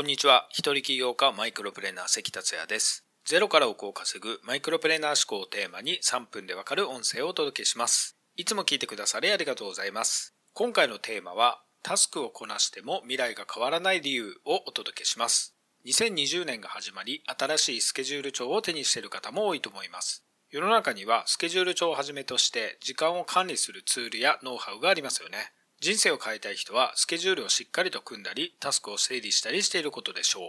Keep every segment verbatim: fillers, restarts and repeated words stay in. こんにちは。一人起業家マイクロプレーナー関達也です。ゼロから億を稼ぐマイクロプレーナー思考をテーマにさんぷんでわかる音声をお届けします。いつも聞いてくださりありがとうございます。今回のテーマはタスクをこなしても未来が変わらない理由をお届けします。にせんにじゅうねんが始まり、新しいスケジュール帳を手にしている方も多いと思います。世の中にはスケジュール帳をはじめとして時間を管理するツールやノウハウがありますよね。人生を変えたい人はスケジュールをしっかりと組んだり、タスクを整理したりしていることでしょう。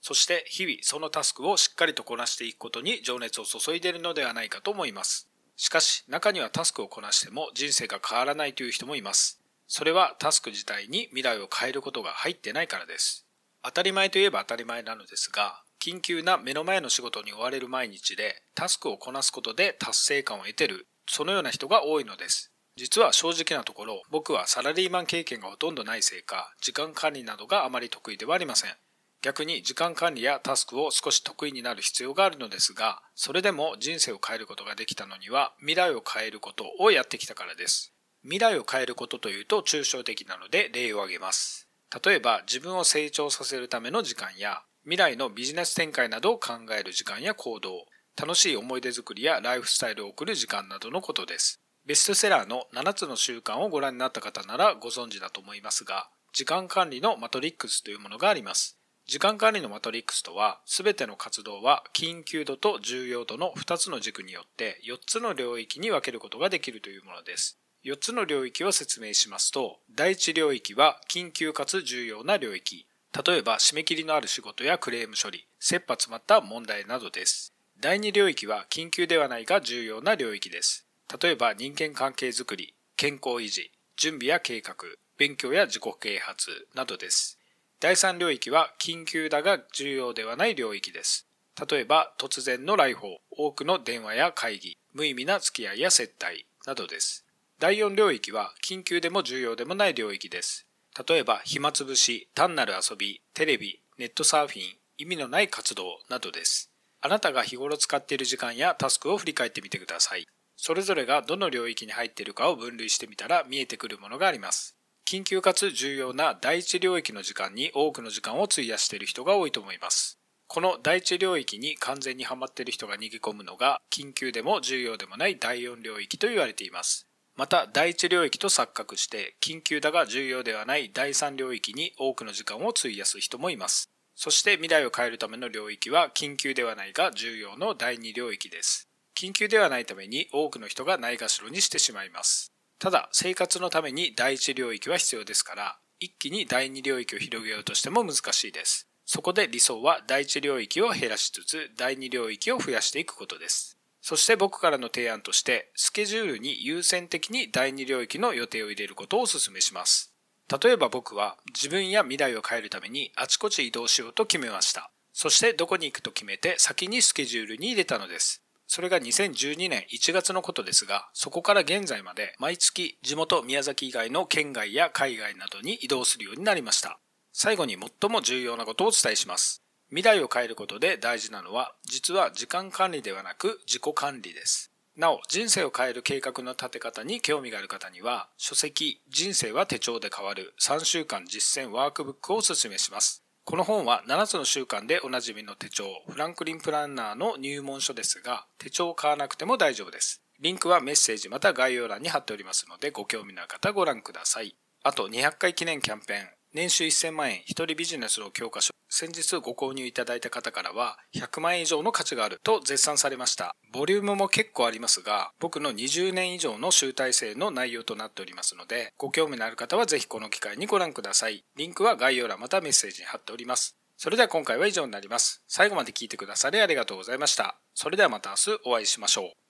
そして日々そのタスクをしっかりとこなしていくことに情熱を注いでいるのではないかと思います。しかし中にはタスクをこなしても人生が変わらないという人もいます。それはタスク自体に未来を変えることが入ってないからです。当たり前といえば当たり前なのですが、緊急な目の前の仕事に追われる毎日でタスクをこなすことで達成感を得てる、そのような人が多いのです。実は正直なところ、僕はサラリーマン経験がほとんどないせいか、時間管理などがあまり得意ではありません。逆に時間管理やタスクを少し得意になる必要があるのですが、それでも人生を変えることができたのには、未来を変えることをやってきたからです。未来を変えることというと抽象的なので例を挙げます。例えば自分を成長させるための時間や、未来のビジネス展開などを考える時間や行動、楽しい思い出作りやライフスタイルを送る時間などのことです。ベストセラーのななつの習慣をご覧になった方ならご存知だと思いますが、時間管理のマトリックスというものがあります。時間管理のマトリックスとは、すべての活動は緊急度と重要度のふたつの軸によってよっつの領域に分けることができるというものです。よっつの領域を説明しますと、だいいち領域は緊急かつ重要な領域。例えば締め切りのある仕事やクレーム処理、切羽詰まった問題などです。だいに領域は緊急ではないが重要な領域です。例えば人間関係づくり、健康維持、準備や計画、勉強や自己啓発などです。だいさん領域は緊急だが重要ではない領域です。例えば突然の来訪、多くの電話や会議、無意味な付き合いや接待などです。だいよん領域は緊急でも重要でもない領域です。例えば暇つぶし、単なる遊び、テレビ、ネットサーフィン、意味のない活動などです。あなたが日頃使っている時間やタスクを振り返ってみてください。それぞれがどの領域に入っているかを分類してみたら見えてくるものがあります。緊急かつ重要なだいいち領域の時間に多くの時間を費やしている人が多いと思います。このだいいち領域に完全にはまっている人が逃げ込むのが緊急でも重要でもないだいよん領域と言われています。まただいいち領域と錯覚して緊急だが重要ではないだいさん領域に多くの時間を費やす人もいます。そして未来を変えるための領域は緊急ではないが重要のだいに領域です。緊急ではないために多くの人がないがしろにしてしまいます。ただ、生活のためにだいいち領域は必要ですから、一気にだいに領域を広げようとしても難しいです。そこで理想はだいいち領域を減らしつつ、だいに領域を増やしていくことです。そして僕からの提案として、スケジュールに優先的にだいに領域の予定を入れることをお勧めします。例えば僕は自分や未来を変えるためにあちこち移動しようと決めました。そしてどこに行くと決めて先にスケジュールに入れたのです。それがにせんじゅうにねんいちがつのことですが、そこから現在まで毎月地元宮崎以外の県外や海外などに移動するようになりました。最後に最も重要なことをお伝えします。未来を変えることで大事なのは、実は時間管理ではなく自己管理です。なお、人生を変える計画の立て方に興味がある方には、書籍「人生は手帳で変わるさんしゅうかん実践ワークブック」をお勧めします。この本はななつの習慣でおなじみの手帳、フランクリン・プランナーの入門書ですが、手帳を買わなくても大丈夫です。リンクはメッセージまた概要欄に貼っておりますので、ご興味のある方ご覧ください。あとにひゃっかい記念キャンペーン、年収いっせんまんえん一人ビジネスの教科書、先日ご購入いただいた方からはひゃくまんえん以上の価値があると絶賛されました。ボリュームも結構ありますが、僕のにじゅうねん以上の集大成の内容となっておりますので、ご興味のある方はぜひこの機会にご覧ください。リンクは概要欄またメッセージに貼っております。それでは今回は以上になります。最後まで聞いてくださりありがとうございました。それではまた明日お会いしましょう。